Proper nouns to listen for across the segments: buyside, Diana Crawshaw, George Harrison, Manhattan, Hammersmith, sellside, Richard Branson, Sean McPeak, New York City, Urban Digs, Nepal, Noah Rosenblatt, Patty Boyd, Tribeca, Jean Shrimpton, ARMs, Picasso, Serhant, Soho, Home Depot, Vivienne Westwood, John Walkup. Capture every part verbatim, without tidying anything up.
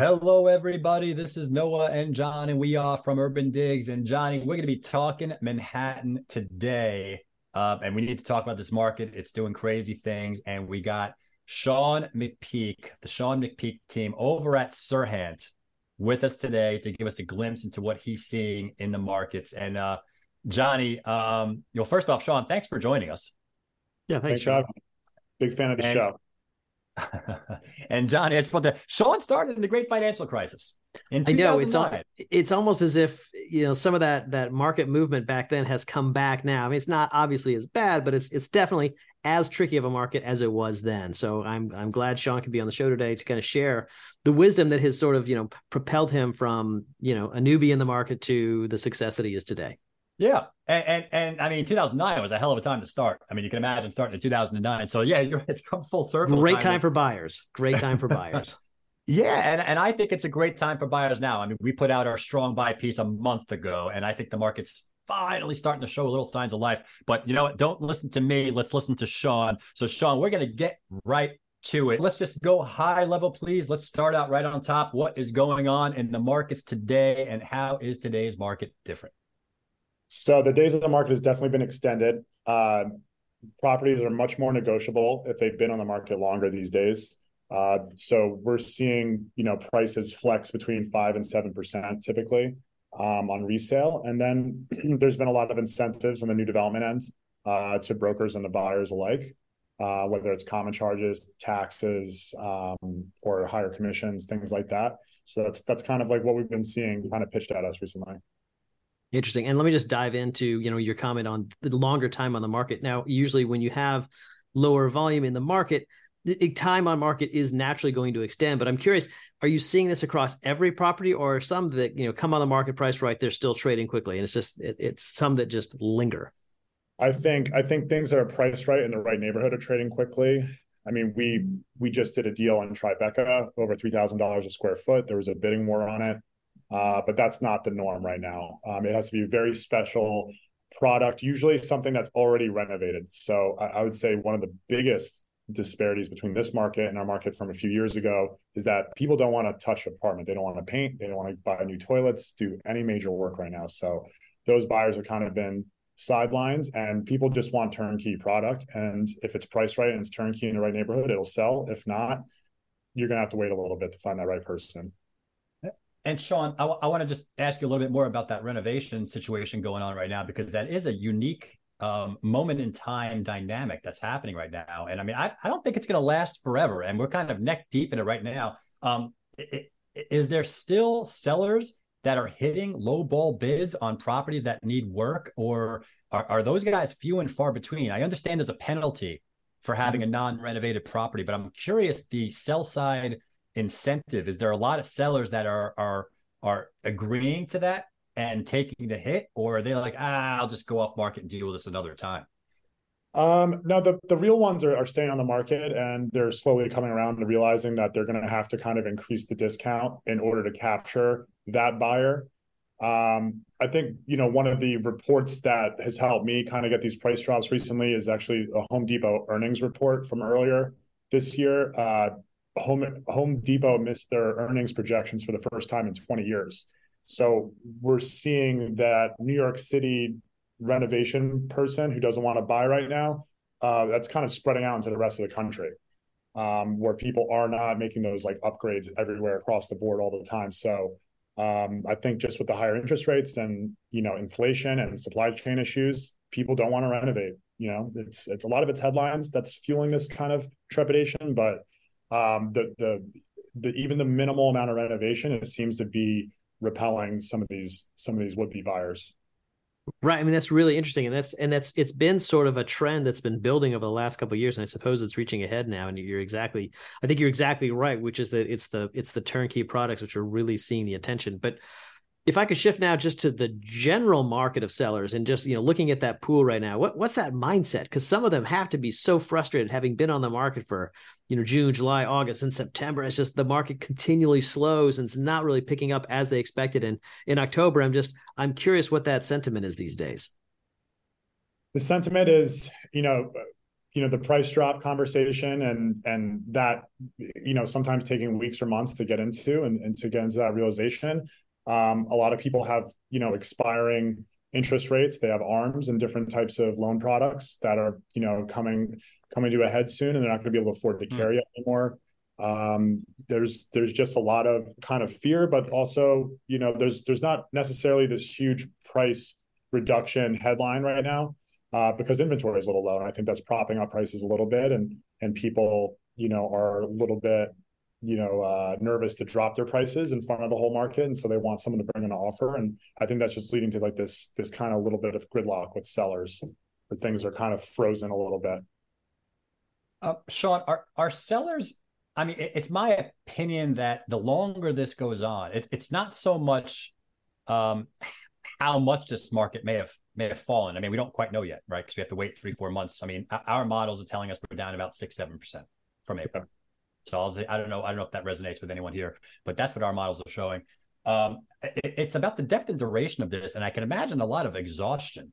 Hello, everybody. This is Noah and John, and we are from Urban Digs. And Johnny, we're going to be talking Manhattan today. Uh, and we need to talk about this market. It's doing crazy things. And we got Sean McPeak, the Sean McPeak team over at Serhant with us today to give us a glimpse into what he's seeing in the markets. And uh, Johnny, um, you know, first off, Sean, thanks for joining us. Yeah, thanks, Sean. Big fan of the and- show. And Johnny, I just put that Sean started in the great financial crisis in two thousand nine. I know it's all, it's almost as if, you know, some of that that market movement back then has come back now. I mean, it's not obviously as bad, but it's it's definitely as tricky of a market as it was then. So I'm I'm glad Sean could be on the show today to kind of share the wisdom that has sort of, you know, propelled him from, you know, a newbie in the market to the success that he is today. Yeah. And, and, and I mean, two thousand nine was a hell of a time to start. I mean, you can imagine starting in two thousand nine. So yeah, you're, it's come full circle. Great time, time for buyers. Great time for buyers. Yeah. And, and I think it's a great time for buyers now. I mean, we put out our strong buy piece a month ago, and I think the market's finally starting to show little signs of life. But you know what? Don't listen to me. Let's listen to Sean. So Sean, we're going to get right to it. Let's just go high level, please. Let's start out right on top. What is going on in the markets today, and how is today's market different? So the days of the market has definitely been extended. Uh, properties are much more negotiable if they've been on the market longer these days. Uh, so we're seeing, you know, prices flex between five and seven percent typically um, on resale, and then there's been a lot of incentives on the new development end uh, to brokers and the buyers alike, uh, whether it's common charges, taxes, um, or higher commissions, things like that. So that's that's kind of like what we've been seeing kind of pitched at us recently. Interesting. And let me just dive into, you know, your comment on the longer time on the market. Now, usually when you have lower volume in the market, the time on market is naturally going to extend. But I'm curious, are you seeing this across every property, or are some that, you know, come on the market price right, they're still trading quickly, and it's just it, it's some that just linger? I think I think things that are priced right in the right neighborhood are trading quickly. I mean, we we just did a deal in Tribeca over three thousand dollars a square foot. There was a bidding war on it. Uh, but that's not the norm right now. Um, it has to be a very special product, usually something that's already renovated. So I, I would say one of the biggest disparities between this market and our market from a few years ago is that people don't want to touch an apartment. They don't want to paint. They don't want to buy new toilets, do any major work right now. So those buyers have kind of been sidelined, and people just want turnkey product. And if it's priced right and it's turnkey in the right neighborhood, it'll sell. If not, you're going to have to wait a little bit to find that right person. And Sean, I, w- I want to just ask you a little bit more about that renovation situation going on right now, because that is a unique um, moment in time dynamic that's happening right now. And I mean, I, I don't think it's going to last forever. And we're kind of neck deep in it right now. Um, it, it, is there still sellers that are hitting low ball bids on properties that need work, or are, are those guys few and far between? I understand there's a penalty for having a non-renovated property, but I'm curious, the sell side incentive, is there a lot of sellers that are are are agreeing to that and taking the hit, or are they like, ah, I'll just go off market and deal with this another time? Um no, the, the real ones are, are staying on the market, and they're slowly coming around to realizing that they're going to have to kind of increase the discount in order to capture that buyer. um I think, you know, one of the reports that has helped me kind of get these price drops recently is actually a Home Depot earnings report from earlier this year. uh Home Home Depot missed their earnings projections for the first time in twenty years. So we're seeing that New York City renovation person who doesn't want to buy right now, uh, that's kind of spreading out into the rest of the country, um, where people are not making those like upgrades everywhere across the board all the time. So um, I think just with the higher interest rates and, you know, inflation and supply chain issues, people don't want to renovate. You know, it's it's a lot of it's headlines that's fueling this kind of trepidation, but Um, the, the the even the minimal amount of renovation, it seems to be repelling some of these some of these would-be buyers. Right. I mean, that's really interesting. And that's and that's it's been sort of a trend that's been building over the last couple of years. And I suppose it's reaching a head now. And you're exactly I think you're exactly right, which is that it's the it's the turnkey products which are really seeing the attention. But if I could shift now just to the general market of sellers and just, you know, looking at that pool right now, what, what's that mindset? Because some of them have to be so frustrated having been on the market for, you know, June, July, August, and September. It's just the market continually slows and it's not really picking up as they expected. And in October, I'm just, I'm curious what that sentiment is these days. The sentiment is, you know, you know, the price drop conversation and and that, you know, sometimes taking weeks or months to get into and, and to get into that realization. Um, a lot of people have, you know, expiring interest rates. They have ARMs and different types of loan products that are, you know, coming coming to a head soon, and they're not going to be able to afford to carry it anymore. Um, there's there's just a lot of kind of fear, but also, you know, there's there's not necessarily this huge price reduction headline right now, uh, because inventory is a little low, and I think that's propping up prices a little bit, and and people, you know, are a little bit, you know, uh, nervous to drop their prices in front of the whole market. And so they want someone to bring an offer. And I think that's just leading to like this, this kind of little bit of gridlock with sellers, where things are kind of frozen a little bit. Uh, Sean, are, are sellers, I mean, it, it's my opinion that the longer this goes on, it, it's not so much um, how much this market may have, may have fallen. I mean, we don't quite know yet, right? Because we have to wait three, four months. I mean, our models are telling us we're down about six, seven percent from April. Yeah. So I'll say, I don't know. I don't know if that resonates with anyone here, but that's what our models are showing. Um, it, it's about the depth and duration of this, and I can imagine a lot of exhaustion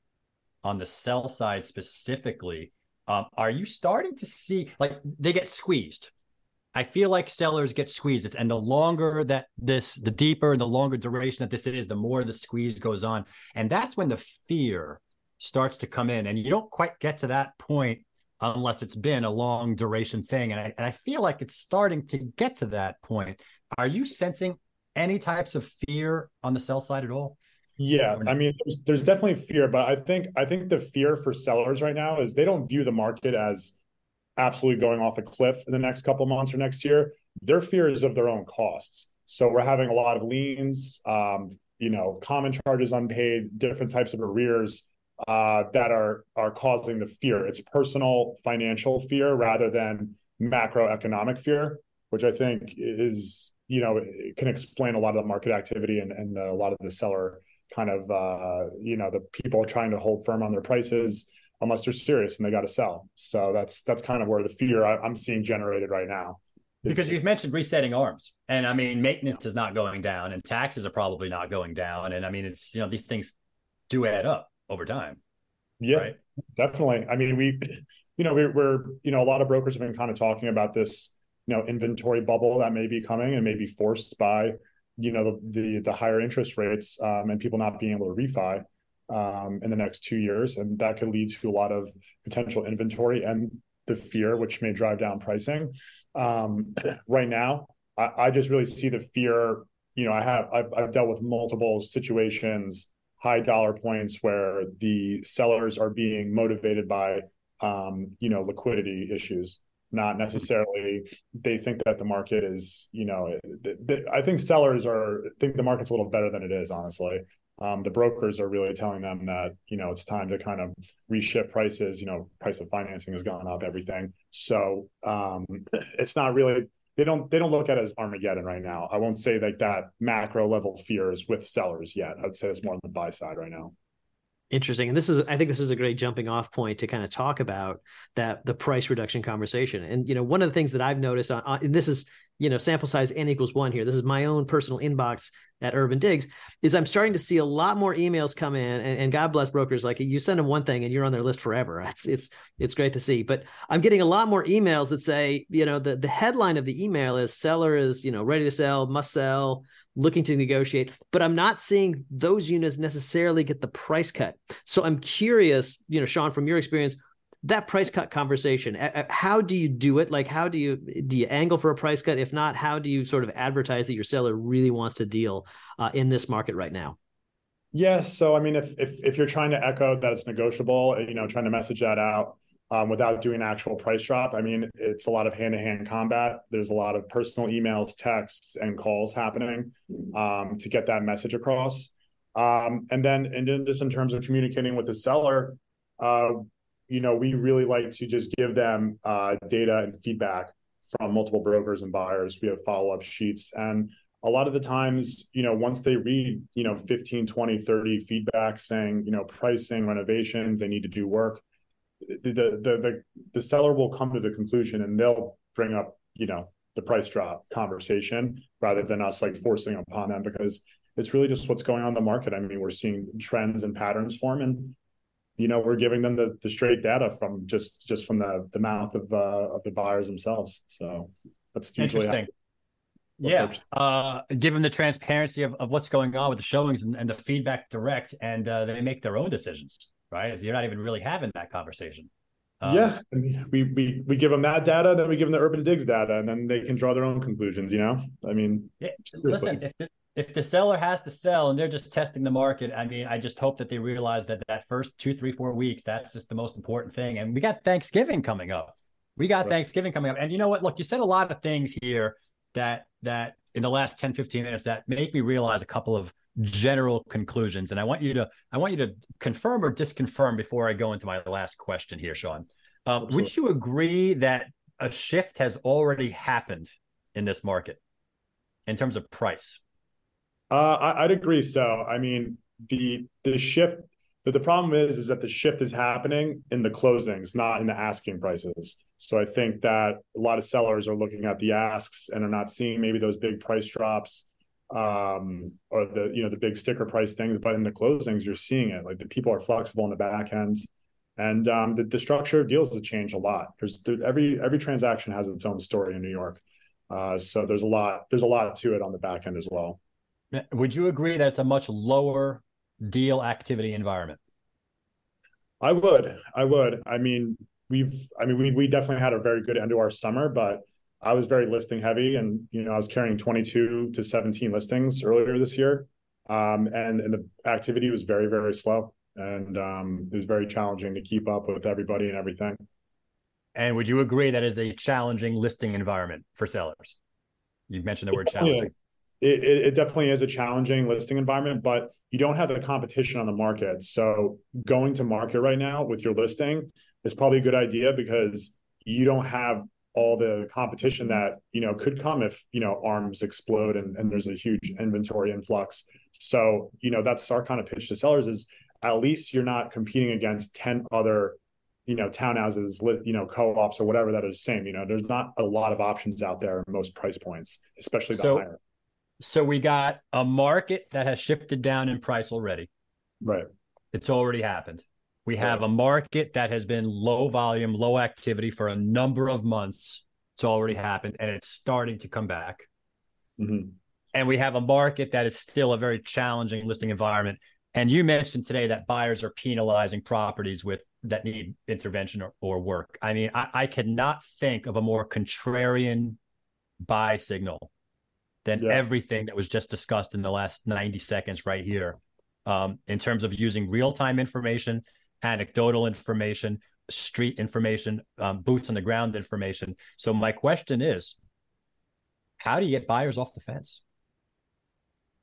on the sell side specifically. Um, are you starting to see, like, they get squeezed? I feel like sellers get squeezed, and the longer that this, the deeper, the longer duration that this is, the more the squeeze goes on, and that's when the fear starts to come in, and you don't quite get to that point unless it's been a long duration thing. And I, and I feel like it's starting to get to that point. Are you sensing any types of fear on the sell side at all? Yeah, I mean, there's, there's definitely fear, but I think I think the fear for sellers right now is they don't view the market as absolutely going off a cliff in the next couple of months or next year. Their fear is of their own costs. So we're having a lot of liens, um, you know, common charges unpaid, different types of arrears, Uh, that are are causing the fear. It's personal financial fear rather than macroeconomic fear, which I think is, you know, it can explain a lot of the market activity and, and the, a lot of the seller kind of, uh, you know, the people trying to hold firm on their prices unless they're serious and they got to sell. So that's that's kind of where the fear I, I'm seeing generated right now. Because you've mentioned resetting ARMs, and I mean, maintenance is not going down, and taxes are probably not going down. And I mean, it's, you know, these things do add up over time. Yeah, right? Definitely. I mean, we, you know, we're, we're, you know, a lot of brokers have been kind of talking about this, you know, inventory bubble that may be coming and may be forced by, you know, the, the, the higher interest rates, um, and people not being able to refi, um, in the next two years. And that could lead to a lot of potential inventory and the fear, which may drive down pricing. Um, right now, I, I just really see the fear, you know, I have, I've, I've dealt with multiple situations, high dollar points, where the sellers are being motivated by, um, you know, liquidity issues. Not necessarily they think that the market is, you know, th- th- I think sellers are think the market's a little better than it is, honestly. Um, the brokers are really telling them that, you know, it's time to kind of reshift prices. You know, price of financing has gone up, everything. So um, it's not really, they don't they don't look at it as Armageddon right now. I won't say like that macro level fear is with sellers yet. I'd say it's more on the buy side right now. Interesting. And this is, I think this is a great jumping off point to kind of talk about that, the price reduction conversation. And, you know, one of the things that I've noticed on, on and this is, you know, sample size N equals one here. This is my own personal inbox at Urban Digs, is I'm starting to see a lot more emails come in, and, and God bless brokers. Like, you send them one thing and you're on their list forever. It's, it's, it's great to see, but I'm getting a lot more emails that say, you know, the, the headline of the email is seller is, you know, ready to sell, must sell, looking to negotiate, but I'm not seeing those units necessarily get the price cut. So I'm curious, you know, Sean, from your experience, that price cut conversation, how do you do it? Like, how do you, do you angle for a price cut? If not, how do you sort of advertise that your seller really wants to deal uh, in this market right now? Yes. Yeah, so, I mean, if, if, if you're trying to echo that it's negotiable, you know, trying to message that out um, without doing actual price drop, I mean, it's a lot of hand-to-hand combat. There's a lot of personal emails, texts, and calls happening um, to get that message across. Um, and then, and then just in terms of communicating with the seller, uh, you know, we really like to just give them uh, data and feedback from multiple brokers and buyers. We have follow-up sheets. And a lot of the times, you know, once they read, you know, fifteen, twenty, thirty feedback saying, you know, pricing, renovations, they need to do work, the the the, the seller will come to the conclusion, and they'll bring up, you know, the price drop conversation rather than us like forcing upon them, because it's really just what's going on in the market. I mean, we're seeing trends and patterns form, and you know, we're giving them the, the straight data from just, just from the, the mouth of, uh, of the buyers themselves. So that's usually interesting. Yeah. Uh, given the transparency of, of what's going on with the showings and, and the feedback direct, and uh, they make their own decisions, right? So you're not even really having that conversation. Um, yeah. I mean, we, we, we give them that data, then we give them the Urban Digs data, and then they can draw their own conclusions, you know? I mean, yeah, listen, if the, if the seller has to sell and they're just testing the market, I mean, I just hope that they realize that that first two, three, four weeks, that's just the most important thing. And we got Thanksgiving coming up. We got right. Thanksgiving coming up. And you know what? Look, you said a lot of things here that, that in the last ten, fifteen minutes that make me realize a couple of general conclusions. And I want you to, I want you to confirm or disconfirm before I go into my last question here, Sean. Um, would you agree that a shift has already happened in this market in terms of price? Uh, I, I'd agree. So, I mean, the, the shift, the, the problem is, is that the shift is happening in the closings, not in the asking prices. So I think that a lot of sellers are looking at the asks and are not seeing maybe those big price drops, um, or the, you know, the big sticker price things, but in the closings, you're seeing it. Like, the people are flexible in the back end, and um, the, the structure of deals has changed a lot. There's there, every, every transaction has its own story in New York. Uh, so there's a lot, there's a lot to it on the back end as well. Would you agree that it's a much lower deal activity environment? I would, I would. I mean, we've, I mean, we, we definitely had a very good end to our summer, but I was very listing heavy, and, you know, I was carrying twenty-two to seventeen listings earlier this year. Um, and, and the activity was very, very slow. And um, it was very challenging to keep up with everybody and everything. And would you agree that is a challenging listing environment for sellers? You've mentioned the word challenging. It, it, it definitely is a challenging listing environment, but you don't have the competition on the market. So going to market right now with your listing is probably a good idea, because you don't have all the competition that, you know, could come if, you know, ARMs explode and, and there's a huge inventory influx. So, you know, that's our kind of pitch to sellers, is at least you're not competing against ten other, you know, townhouses, you know, co-ops or whatever that are the same. You know, there's not a lot of options out there at most price points, especially the so, higher. So we got a market that has shifted down in price already. Right. It's already happened. We have a market that has been low volume, low activity for a number of months. It's already happened, and it's starting to come back. Mm-hmm. And we have a market that is still a very challenging listing environment. And you mentioned today that buyers are penalizing properties with that need intervention or, or work. I mean, I, I cannot think of a more contrarian buy signal than yeah. everything that was just discussed in the last ninety seconds right here, um, in terms of using real-time information, anecdotal information, street information, um, boots on the ground information. So my question is, how do you get buyers off the fence?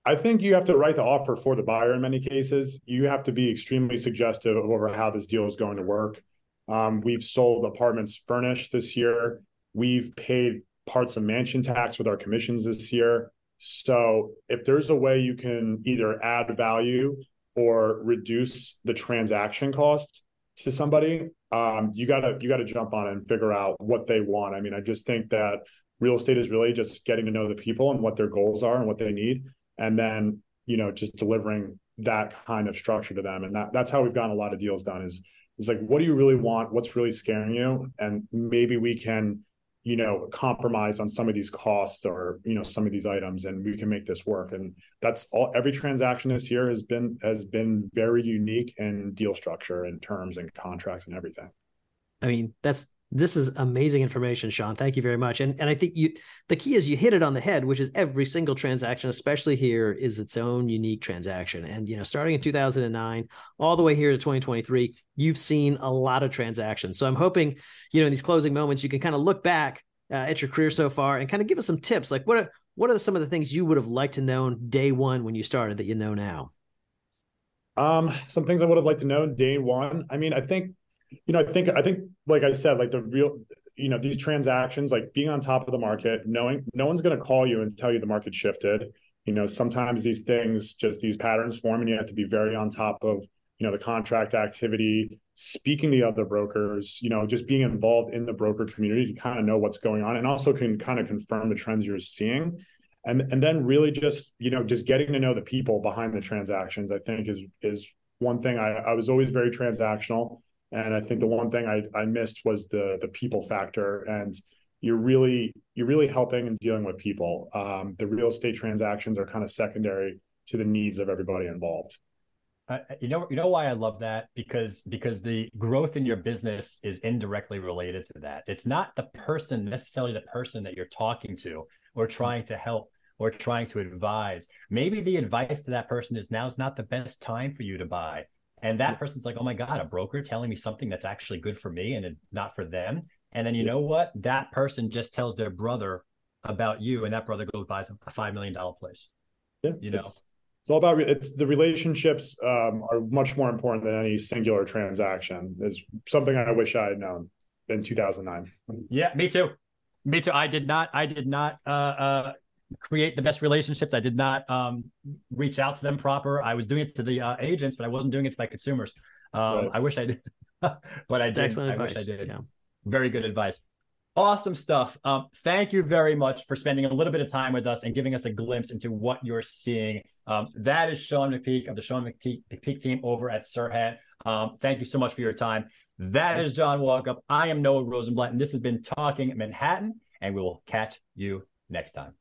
I think you have to write the offer for the buyer in many cases. You have to be extremely suggestive over how this deal is going to work. Um, we've sold apartments furnished this year. We've paid parts of mansion tax with our commissions this year. So if there's a way you can either add value or reduce the transaction cost to somebody, um, you gotta you gotta jump on it and figure out what they want. I mean, I just think that real estate is really just getting to know the people and what their goals are and what they need, and then, you know, just delivering that kind of structure to them. And that, that's how we've gotten a lot of deals done. Is is like, what do you really want? What's really scaring you? And maybe we can, you know, compromise on some of these costs or, you know, some of these items, and we can make this work. And that's all. Every transaction this year has been, has been very unique in deal structure and terms and contracts and everything. I mean, that's, this is amazing information, Sean. Thank you very much. And, and I think you, the key is you hit it on the head, which is every single transaction, especially here, is its own unique transaction. And, you know, starting in two thousand nine, all the way here to twenty twenty-three, you've seen a lot of transactions. So I'm hoping, you know, in these closing moments, you can kind of look back uh, at your career so far and kind of give us some tips. Like, what are, what are some of the things you would have liked to know day one when you started that you know now? Um, some things I would have liked to know day one. I mean, I think, you know, I think, I think, like I said, like the real, you know, these transactions, like being on top of the market, knowing no one's going to call you and tell you the market shifted. You know, sometimes these things, just these patterns form, and you have to be very on top of, you know, the contract activity, speaking to other brokers, you know, just being involved in the broker community to kind of know what's going on, and also can kind of confirm the trends you're seeing. And, and then really just, you know, just getting to know the people behind the transactions, I think is, is one thing. I, I was always very transactional. And I think the one thing I, I missed was the the people factor. And you're really, you're really helping and dealing with people. Um, the real estate transactions are kind of secondary to the needs of everybody involved. Uh, you know, you know why I love that? Because, because the growth in your business is indirectly related to that. It's not the person, necessarily the person that you're talking to or trying to help or trying to advise. Maybe the advice to that person is now's not the best time for you to buy. And that person's like, oh my God, a broker telling me something that's actually good for me and not for them. And then you know what? That person just tells their brother about you, and that brother goes buys a five million dollars place. Yeah, you know, it's, it's all about, it's the relationships um, are much more important than any singular transaction. It's something I wish I had known in two thousand nine. Yeah, me too. Me too. I did not, I did not uh, uh, create the best relationships. I did not um, reach out to them proper. I was doing it to the uh, agents, but I wasn't doing it to my consumers. Um, right. I wish I did, but I did. Excellent I advice. Wish I did. Yeah. Very good advice. Awesome stuff. Um, thank you very much for spending a little bit of time with us and giving us a glimpse into what you're seeing. Um, that is Sean McPeak of the Sean McPeak team over at Serhant. Um, thank you so much for your time. That is John Walkup. I am Noah Rosenblatt, and this has been Talking Manhattan, and we will catch you next time.